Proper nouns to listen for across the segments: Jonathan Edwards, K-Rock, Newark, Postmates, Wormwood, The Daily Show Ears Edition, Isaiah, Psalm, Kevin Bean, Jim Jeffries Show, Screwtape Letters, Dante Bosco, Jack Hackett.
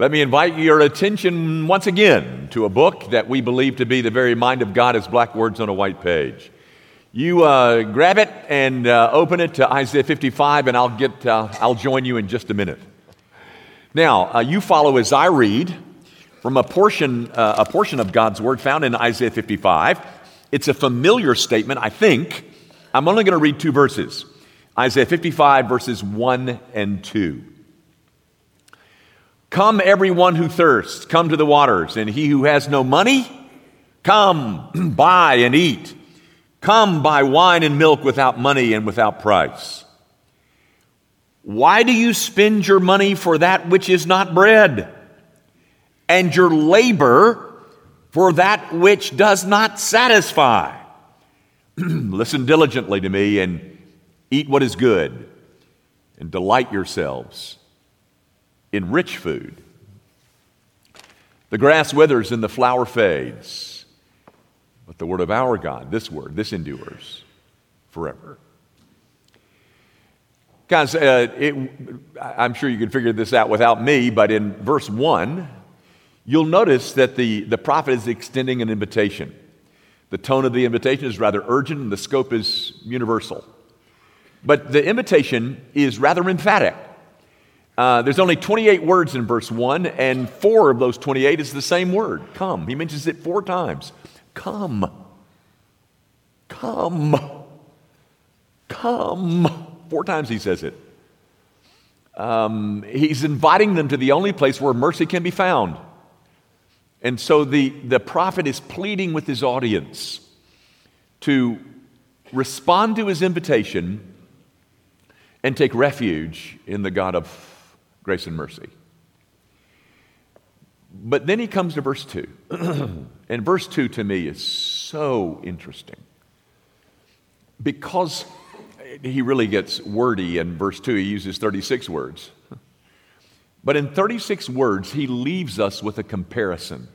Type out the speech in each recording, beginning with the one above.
Let me invite your attention once again to a book that we believe to be the very mind of God as black words on a white page. You grab it and open it to Isaiah 55, and I'll join you in just a minute. Now, you follow as I read from a portion of God's Word found in Isaiah 55. It's a familiar statement, I think. I'm only going to read two verses, Isaiah 55, verses 1 and 2. Come, everyone who thirsts, come to the waters, and he who has no money, come, buy and eat. Come, buy wine and milk without money and without price. Why do you spend your money for that which is not bread, and your labor for that which does not satisfy? Listen diligently to me and eat what is good, and delight yourselves in rich food. The grass withers and the flower fades, but the word of our God, this word, this endures forever. Guys, I'm sure you can figure this out without me, but in verse 1, you'll notice that the prophet is extending an invitation. The tone of the invitation is rather urgent, and the scope is universal. But the invitation is rather emphatic. There's only 28 words in verse 1, and 4 of those 28 is the same word, come. He mentions it 4 times. Come. Come. Come. 4 times he says it. He's inviting them to the only place where mercy can be found. And so the prophet is pleading with his audience to respond to his invitation and take refuge in the God of grace and mercy. But then he comes to verse 2. And verse 2 to me is so interesting because he really gets wordy in verse 2. He uses 36 words. But in 36 words, he leaves us with a comparison.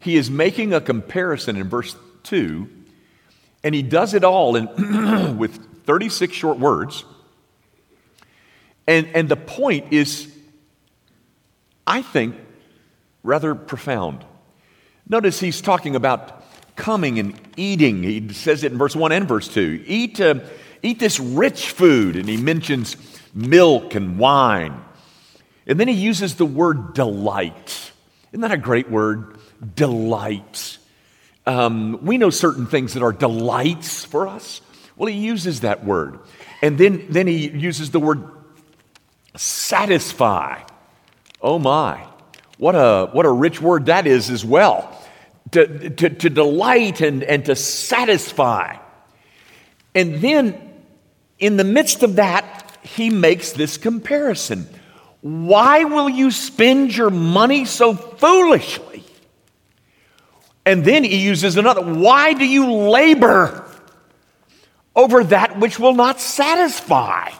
He is making a comparison in verse 2, and he does it all in with 36 short words. And the point is, I think, rather profound. Notice he's talking about coming and eating. He says it in verse 1 and verse 2. Eat this rich food, and he mentions milk and wine. And then he uses the word delight. Isn't that a great word? Delight. We know certain things that are delights for us. Well, he uses that word. And then he uses the word satisfy. Oh my, what a rich word that is as well. To delight and to satisfy. And then in the midst of that, he makes this comparison. Why will you spend your money so foolishly? And then he uses another. Why do you labor over that which will not satisfy?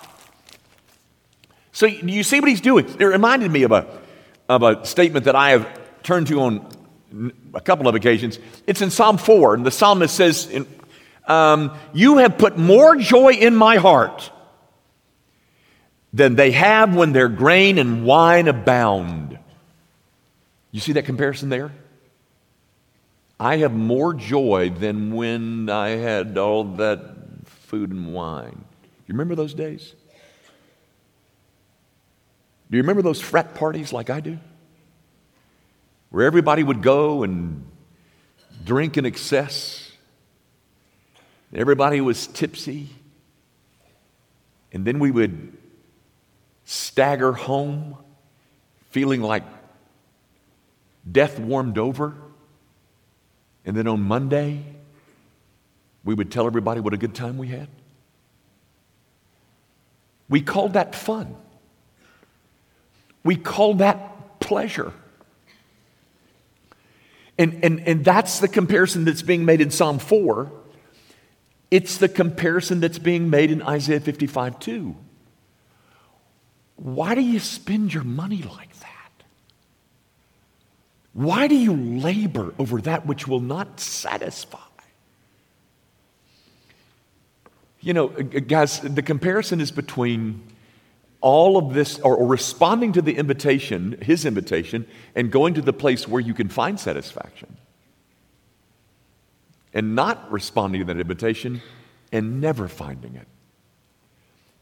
So you see what he's doing? It reminded me of a statement that I have turned to on a couple of occasions. It's in Psalm 4, and the psalmist says, you have put more joy in my heart than they have when their grain and wine abound. You see that comparison there? I have more joy than when I had all that food and wine. You remember those days? Do you remember those frat parties like I do? Where everybody would go and drink in excess. Everybody was tipsy. And then we would stagger home, feeling like death warmed over. And then on Monday, we would tell everybody what a good time we had. We called that fun. We called that pleasure. And that's the comparison that's being made in Psalm 4. It's the comparison that's being made in Isaiah 55 too. Why do you spend your money like that? Why do you labor over that which will not satisfy? You know, guys, the comparison is between all of this, or responding to the invitation, his invitation, and going to the place where you can find satisfaction. And not responding to that invitation and never finding it.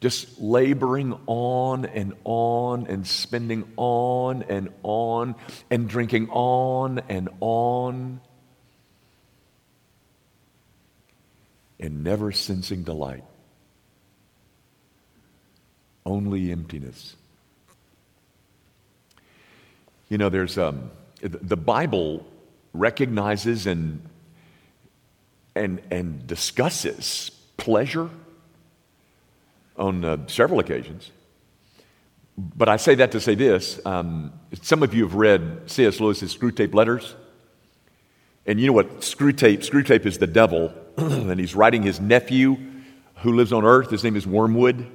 Just laboring on and spending on and drinking on and never sensing delight. Only emptiness. You know, there's the Bible recognizes and discusses pleasure on several occasions. But I say that to say this: some of you have read C.S. Lewis's Screwtape Letters, and you know what Screwtape is the devil, and he's writing his nephew who lives on Earth. His name is Wormwood.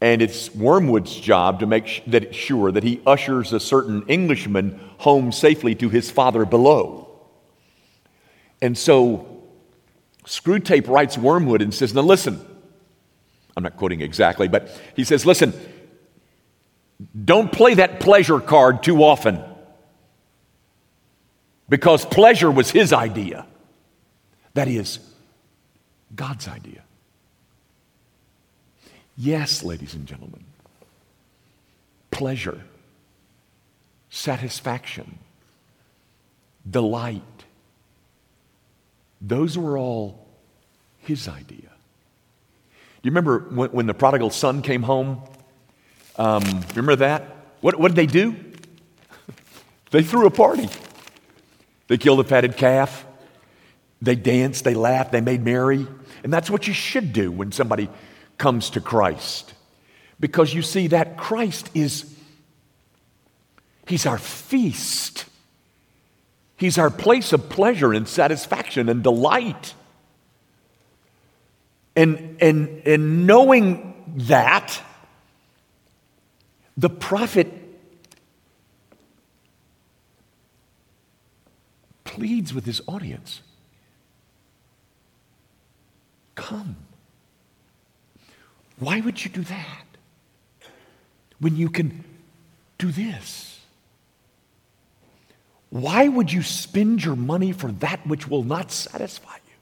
And it's Wormwood's job to make sure that he ushers a certain Englishman home safely to his father below. And so Screwtape writes Wormwood and says, now listen, I'm not quoting exactly, but he says, listen, don't play that pleasure card too often, because pleasure was his idea. That is God's idea. Yes, ladies and gentlemen, pleasure, satisfaction, delight, those were all his idea. Do you remember when the prodigal son came home? Remember that? What did they do? They threw a party. They killed a fatted calf. They danced, they laughed, they made merry. And that's what you should do when somebody comes to Christ, because you see that Christ is, he's our feast. He's our place of pleasure and satisfaction and delight. And knowing that, the prophet pleads with his audience, come. Why would you do that when you can do this? Why would you spend your money for that which will not satisfy you?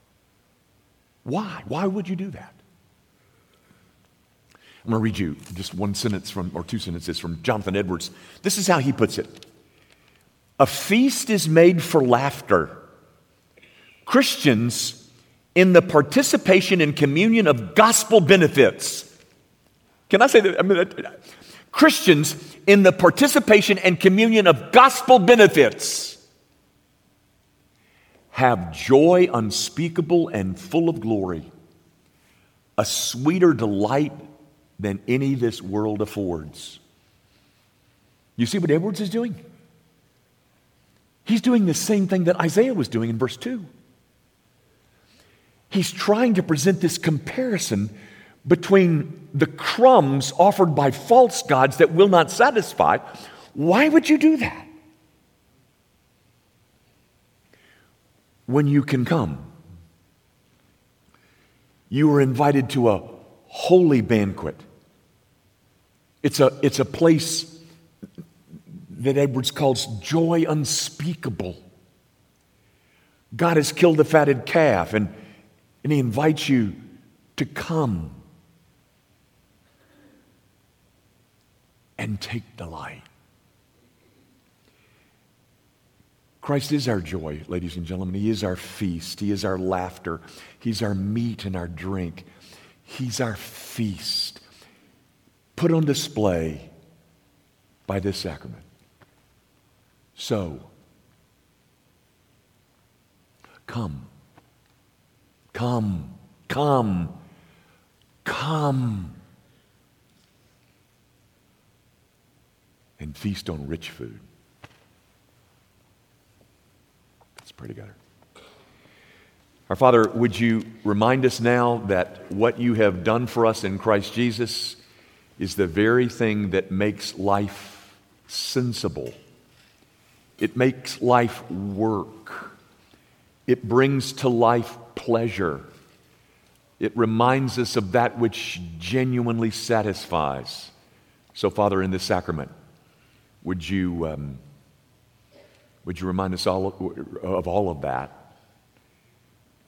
Why? Why would you do that? I'm going to read you just one sentence from, or two sentences from Jonathan Edwards. This is how he puts it. A feast is made for laughter. Christians, in the participation and communion of gospel benefits. Can I say that? I mean, Christians in the participation and communion of gospel benefits have joy unspeakable and full of glory, a sweeter delight than any this world affords. You see what Edwards is doing? He's doing the same thing that Isaiah was doing in verse 2. He's trying to present this comparison between the crumbs offered by false gods that will not satisfy. Why would you do that? When you can come, you are invited to a holy banquet. It's a place that Edwards calls joy unspeakable. God has killed the fatted calf, and he invites you to come and take delight. Christ is our joy, ladies and gentlemen. He is our feast. He is our laughter. He's our meat and our drink. He's our feast put on display by this sacrament. So, come. Come, come, come, and feast on rich food. Let's pray together. Our Father, would you remind us now that what you have done for us in Christ Jesus is the very thing that makes life sensible. It makes life work. It brings to life pleasure, It reminds us of that which genuinely satisfies. So, Father, in this sacrament, would you remind us all of that?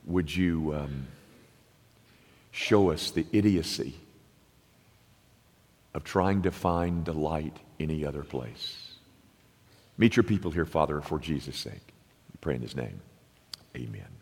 Would you show us the idiocy of trying to find delight any other place? Meet your people here, Father, for Jesus' sake. We pray in His name. Amen.